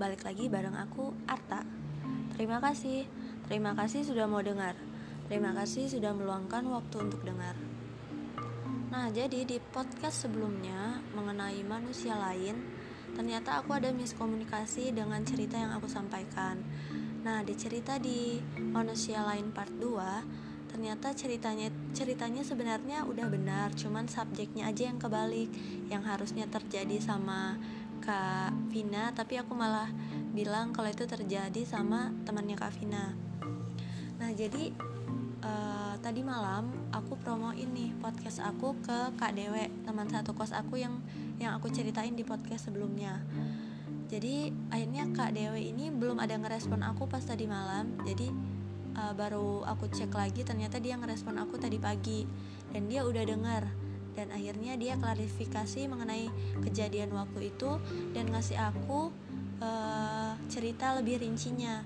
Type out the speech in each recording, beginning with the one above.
balik lagi bareng aku, Arta. Terima kasih sudah mau dengar. Terima kasih sudah meluangkan waktu untuk dengar. Nah, jadi di podcast sebelumnya mengenai manusia lain, ternyata aku ada miskomunikasi dengan cerita yang aku sampaikan. Nah, di cerita di manusia lain part 2, ternyata ceritanya sebenarnya udah benar, cuman subjeknya aja yang kebalik, yang harusnya terjadi sama Kak Vina, tapi aku malah bilang kalau itu terjadi sama temannya Kak Vina. Nah, jadi tadi malam aku promo ini podcast aku ke Kak Dewe, teman satu kos aku yang aku ceritain di podcast sebelumnya. Jadi akhirnya Kak Dewe ini belum ada ngerespon aku pas tadi malam. Jadi baru aku cek lagi, ternyata dia ngerespon aku tadi pagi. Dan dia udah dengar. Dan akhirnya dia klarifikasi mengenai kejadian waktu itu dan ngasih aku cerita lebih rincinya.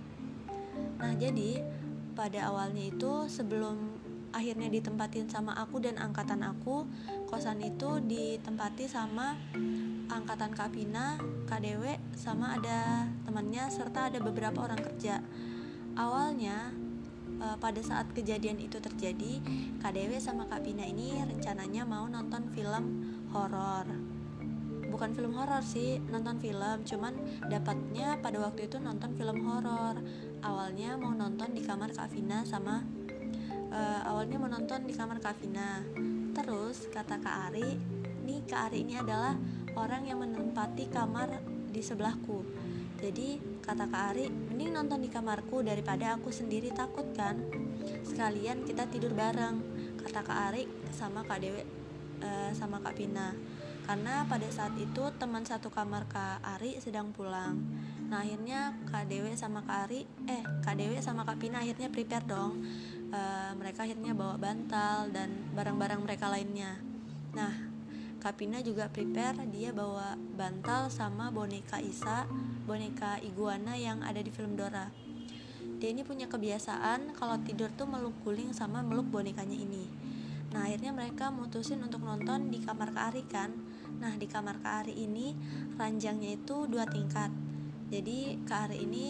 Nah, jadi pada awalnya itu sebelum akhirnya ditempatin sama aku dan angkatan aku, kosan itu ditempati sama angkatan Kak Pina, Kak Dewe, sama ada temannya, serta ada beberapa orang kerja. Awalnya pada saat kejadian itu terjadi, Kak Dewe sama Kak Pina ini rencananya mau nonton film horor. Bukan film horor sih, nonton film, cuman dapatnya pada waktu itu nonton film horor. Awalnya mau nonton di kamar Kak Vina sama terus kata Kak Ari, nih Kak Ari ini adalah orang yang menempati kamar di sebelahku. Jadi kata Kak Ari, mending nonton di kamarku daripada aku sendiri, takut kan, sekalian kita tidur bareng, kata Kak Ari sama Kak Dewe sama Kak Vina. Karena pada saat itu teman satu kamar Kak Ari sedang pulang. Nah, akhirnya Kak Dewe sama Kak Vina akhirnya prepare dong. Mereka akhirnya bawa bantal dan barang-barang mereka lainnya. Nah, Kak Pina juga prepare, dia bawa bantal sama boneka Isa, boneka iguana yang ada di film Dora. Dia ini punya kebiasaan kalau tidur tuh meluk guling sama meluk bonekanya ini. Nah, akhirnya mereka mutusin untuk nonton di kamar Kak Ari kan. Nah, di kamar Kak Ari ini ranjangnya itu 2 tingkat. Jadi Kak Ari ini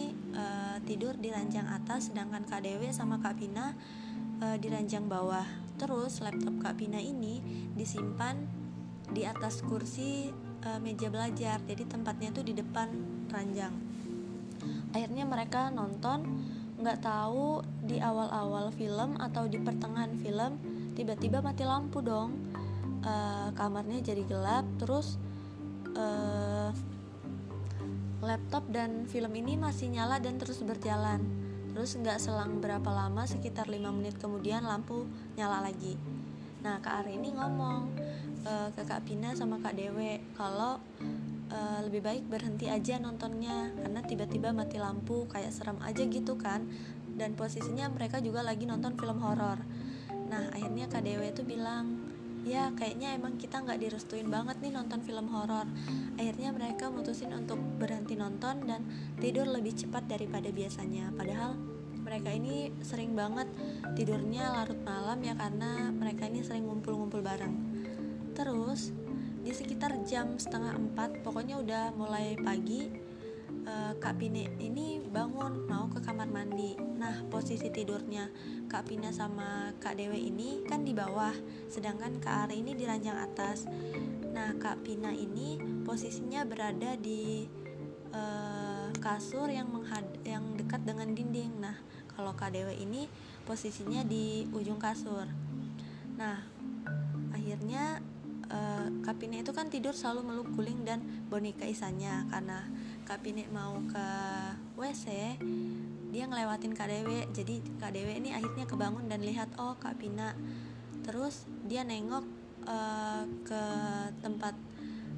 tidur di ranjang atas, sedangkan Kak Dewe sama Kak Pina di ranjang bawah. Terus laptop Kak Pina ini disimpan di atas kursi meja belajar, jadi tempatnya itu di depan ranjang. Akhirnya mereka nonton, nggak tahu di awal-awal film atau di pertengahan film tiba-tiba mati lampu dong, kamarnya jadi gelap. Terus laptop dan film ini masih nyala dan terus berjalan. Terus gak selang berapa lama, sekitar 5 menit kemudian lampu nyala lagi. Nah, Kak Ari ini ngomong ke Kak Pina sama Kak Dewe kalau lebih baik berhenti aja nontonnya, karena tiba-tiba mati lampu, kayak serem aja gitu kan. Dan posisinya mereka juga lagi nonton film horor. Nah, akhirnya Kak Dewe tuh bilang, ya kayaknya emang kita gak direstuin banget nih nonton film horor. Akhirnya mereka mutusin untuk berhenti nonton dan tidur lebih cepat daripada biasanya. Padahal mereka ini sering banget tidurnya larut malam ya, karena mereka ini sering ngumpul-ngumpul bareng. Terus di sekitar jam 3:30, pokoknya udah mulai pagi, Kak Pina ini bangun mau ke kamar mandi. Nah, posisi tidurnya Kak Pina sama Kak Dewe ini kan di bawah, sedangkan Kak Ari ini di ranjang atas. Nah, Kak Pina ini posisinya berada di kasur yang dekat dengan dinding. Nah, kalau Kak Dewe ini posisinya di ujung kasur. Nah, akhirnya Kak Pina itu kan tidur selalu meluk guling dan boneka Isanya. Karena Kak Pina mau ke WC, dia ngelewatin Kak Dewe. Jadi Kak Dewe ini akhirnya kebangun dan lihat, oh Kak Pina. Terus dia nengok ke tempat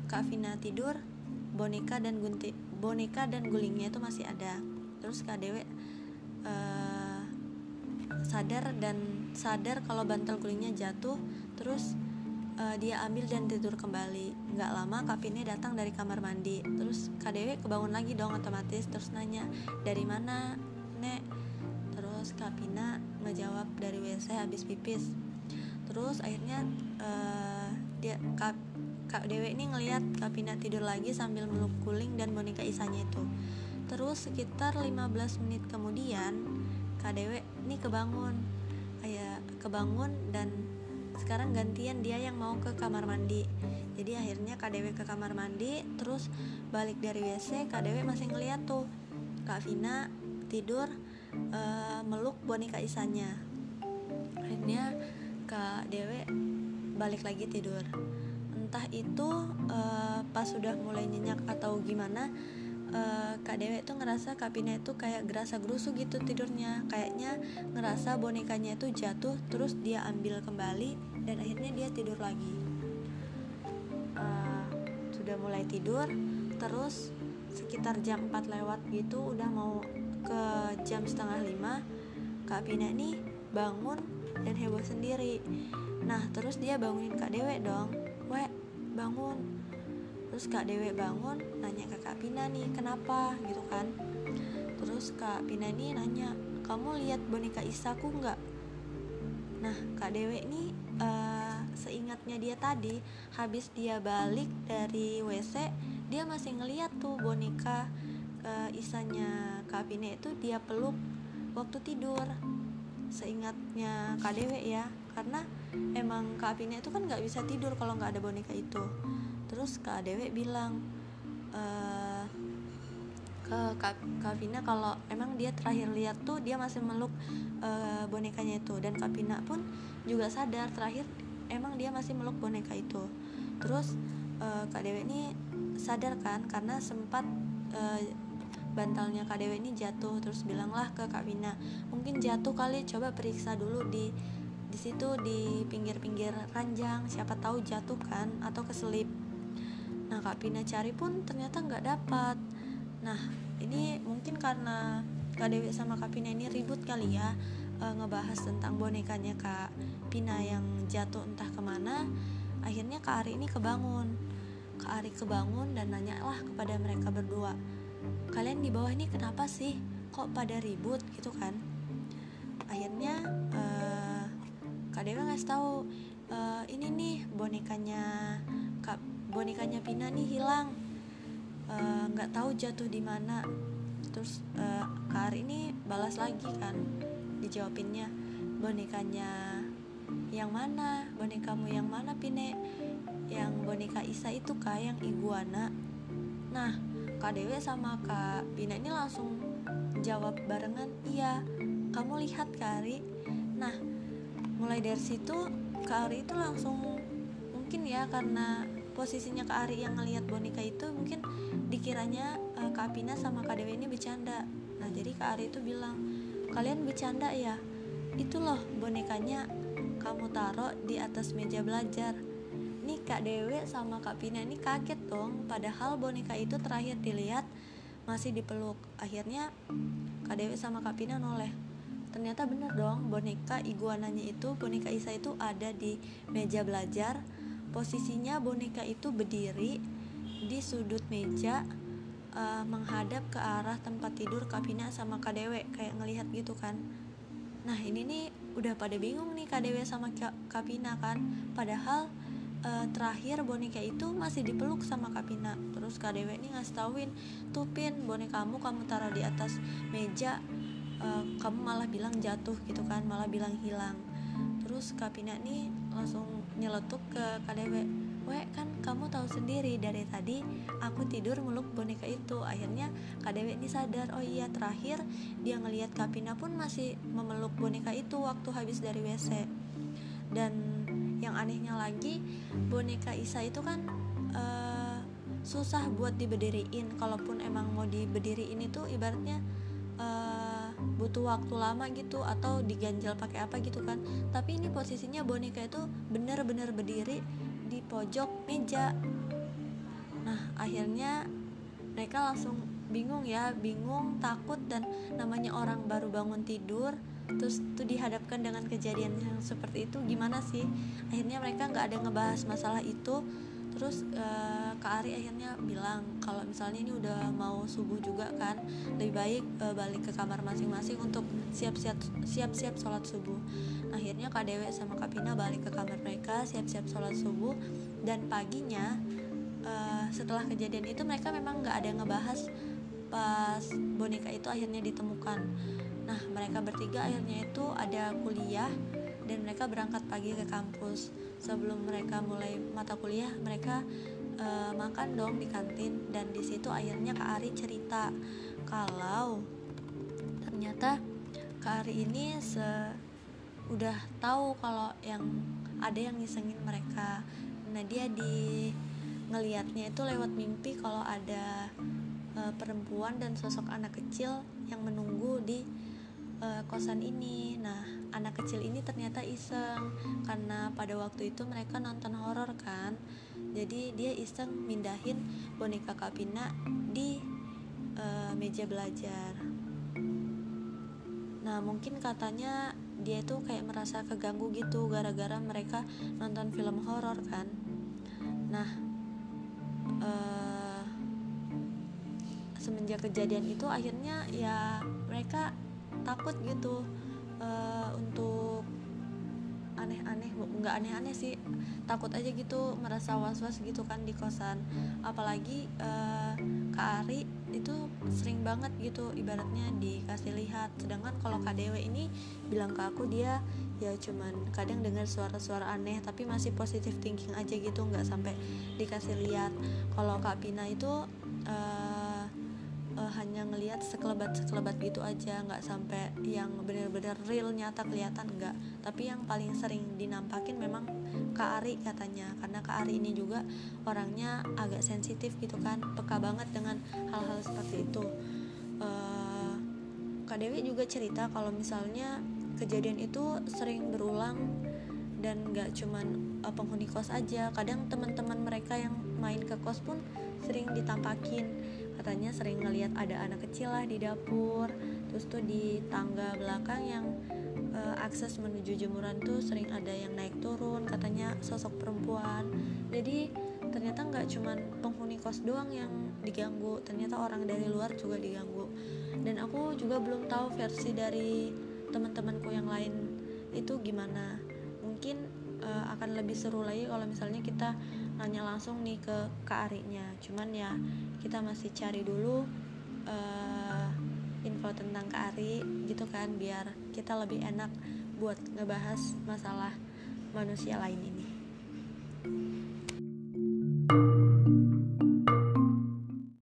Kak Vina tidur, boneka dan gulingnya itu masih ada. Terus Kak Dewe sadar kalau bantal gulingnya jatuh. Terus dia ambil dan tidur kembali. Nggak lama Kak Pina datang dari kamar mandi. Terus Kak Dewe kebangun lagi dong otomatis. Terus nanya, dari mana Nek? Terus Kak Pina ngejawab, dari WC habis pipis. Terus akhirnya Kak Dewe ini ngelihat Kak Pina tidur lagi sambil meluk guling dan boneka Isanya itu. Terus sekitar 15 menit kemudian Kak Dewe nih kebangun dan sekarang gantian dia yang mau ke kamar mandi. Jadi akhirnya Kak Dewe ke kamar mandi, terus balik dari WC Kak Dewe masih ngeliat tuh Kak Vina tidur meluk boneka Isanya. Akhirnya Kak Dewe balik lagi tidur. Entah itu pas sudah mulai nyenyak atau gimana, Kak Dewe tuh ngerasa Kak Vina itu kayak gerasa-gerusu gitu tidurnya. Kayaknya ngerasa bonekanya itu jatuh, terus dia ambil kembali dan akhirnya dia tidur lagi. Sudah mulai tidur, terus sekitar jam 4 lewat gitu, udah mau ke jam 4:30, Kak Vina nih bangun dan heboh sendiri. Nah terus dia bangunin Kak Dewe dong, "Wek, bangun." Terus Kak Dewe bangun, nanya ke Kak Vina nih, "Kenapa?" gitu kan. Terus Kak Vina nih nanya, "Kamu lihat boneka Isaku nggak?" Nah Kak Dewe nih seingatnya dia tadi, habis dia balik dari WC, dia masih ngeliat tuh boneka Isanya Kak Vina itu dia peluk waktu tidur. Seingatnya Kak Dewe ya, karena emang Kak Vina itu kan nggak bisa tidur kalau nggak ada boneka itu. Terus Kak Dewe bilang ke Kak Vina kalau emang dia terakhir lihat tuh dia masih meluk bonekanya itu, dan Kak Vina pun juga sadar terakhir emang dia masih meluk boneka itu. Terus Kak Dewe ini sadar kan karena sempat bantalnya Kak Dewe ini jatuh, terus bilanglah ke Kak Vina, "Mungkin jatuh kali, coba periksa dulu di situ di pinggir-pinggir ranjang, siapa tahu jatuh kan atau keselip." Nah Kak Vina cari pun ternyata nggak dapat. Nah ini mungkin karena Kak Dewe sama Kak Vina ini ribut kali ya, ngebahas tentang bonekanya Kak Vina yang jatuh entah kemana. Akhirnya Kak Ari ini kebangun. Kak Ari kebangun dan nanyalah kepada mereka berdua, "Kalian di bawah ini kenapa sih? Kok pada ribut gitu kan?" Akhirnya Kak Dewe ngasih tahu, "Ini nih bonekanya Vina nih hilang, nggak tahu jatuh di mana." Terus Kak Ari ini balas lagi kan, dijawabinnya, "Bonekanya yang mana? Bonekamu yang mana, Pine? Yang boneka Isa itu kah, yang iguana?" Nah Kak Dewe sama Kak Vina ini langsung jawab barengan, "Iya, kamu lihat Kak Ari." Nah mulai dari situ Kak Ari itu langsung, mungkin ya karena posisinya Kak Ari yang ngelihat boneka itu, mungkin dikiranya Kak Vina sama Kak Dewe ini bercanda. Nah jadi Kak Ari itu bilang, "Kalian bercanda ya? Itu loh bonekanya kamu taruh di atas meja belajar." Nih Kak Dewe sama Kak Vina ini kaget dong, padahal boneka itu terakhir dilihat masih dipeluk. Akhirnya Kak Dewe sama Kak Vina noleh, ternyata bener dong, boneka iguananya itu, boneka Isa itu ada di meja belajar. Posisinya boneka itu berdiri di sudut meja, menghadap ke arah tempat tidur Kak Vina sama Kak Dewe, kayak ngelihat gitu kan. Nah ini nih udah pada bingung nih Kak Dewe sama Kak Vina kan, padahal terakhir boneka itu masih dipeluk sama Kak Vina. Terus Kak Dewe nih ngasih tauin, "Tuh Pin, bonekamu kamu taruh di atas meja, kamu malah bilang jatuh gitu kan, malah bilang hilang." Terus Kak Vina nih langsung nyeletuk ke Kak Dewe, "Wek, kan kamu tahu sendiri dari tadi aku tidur meluk boneka itu." Akhirnya Kak Dewe ini sadar, oh iya terakhir dia ngelihat Kak Vina pun masih memeluk boneka itu waktu habis dari WC. Dan yang anehnya lagi, boneka Isa itu kan susah buat diberdiriin. Kalaupun emang mau diberdiriin itu ibaratnya butuh waktu lama gitu, atau diganjal pakai apa gitu kan. Tapi ini posisinya boneka itu benar-benar berdiri di pojok meja. Nah akhirnya mereka langsung bingung ya, bingung, takut, dan namanya orang baru bangun tidur terus tuh dihadapkan dengan kejadian yang seperti itu gimana sih. Akhirnya mereka nggak ada ngebahas masalah itu. Terus Kak Ari akhirnya bilang kalau misalnya ini udah mau subuh juga kan, lebih baik balik ke kamar masing-masing untuk siap-siap sholat subuh. Akhirnya Kak Dewe sama Kak Vina balik ke kamar mereka siap-siap sholat subuh. Dan paginya setelah kejadian itu mereka memang gak ada ngebahas pas boneka itu akhirnya ditemukan. Nah, mereka bertiga akhirnya itu ada kuliah dan mereka berangkat pagi ke kampus. Sebelum mereka mulai mata kuliah, mereka makan dong di kantin, dan di situ akhirnya Kak Ari cerita kalau ternyata Kak Ari ini udah tahu kalau yang ada yang ngisengin mereka. Nah, dia ngelihatnya itu lewat mimpi kalau ada perempuan dan sosok anak kecil yang menunggu di kosan ini. Nah, anak kecil ini ternyata iseng karena pada waktu itu mereka nonton horor kan. Jadi dia iseng mindahin boneka Kak Pina di meja belajar. Nah, mungkin katanya dia tuh kayak merasa keganggu gitu gara-gara mereka nonton film horor kan. Nah, semenjak kejadian itu akhirnya ya mereka takut gitu untuk aneh-aneh, nggak aneh-aneh sih, takut aja gitu, merasa was-was gitu kan di kosan. Apalagi Kak Ari itu sering banget gitu ibaratnya dikasih lihat, sedangkan kalau Kak Dewe ini bilang ke aku dia ya cuman kadang dengar suara-suara aneh tapi masih positive thinking aja gitu, nggak sampai dikasih lihat. Kalau Kak Pina itu hanya ngelihat sekelebat-sekelebat gitu aja, nggak sampai yang benar-benar real nyata kelihatan, nggak. Tapi yang paling sering dinampakin memang Kak Ari katanya, karena Kak Ari ini juga orangnya agak sensitif gitu kan, peka banget dengan hal-hal seperti itu. Kak Dewi juga cerita kalau misalnya kejadian itu sering berulang dan nggak cuman penghuni kos aja, kadang teman-teman mereka yang main ke kos pun sering ditampakin. Katanya sering ngelihat ada anak kecil lah di dapur, terus tuh di tangga belakang yang akses menuju jemuran tuh sering ada yang naik turun, katanya sosok perempuan. Jadi ternyata nggak cuman penghuni kos doang yang diganggu, ternyata orang dari luar juga diganggu. Dan aku juga belum tahu versi dari teman-temanku yang lain itu gimana. Mungkin akan lebih seru lagi kalau misalnya kita nanya langsung nih ke Kak Ari-nya. Cuman ya kita masih cari dulu info tentang Kak Ari gitu kan, biar kita lebih enak buat ngebahas masalah manusia lain ini.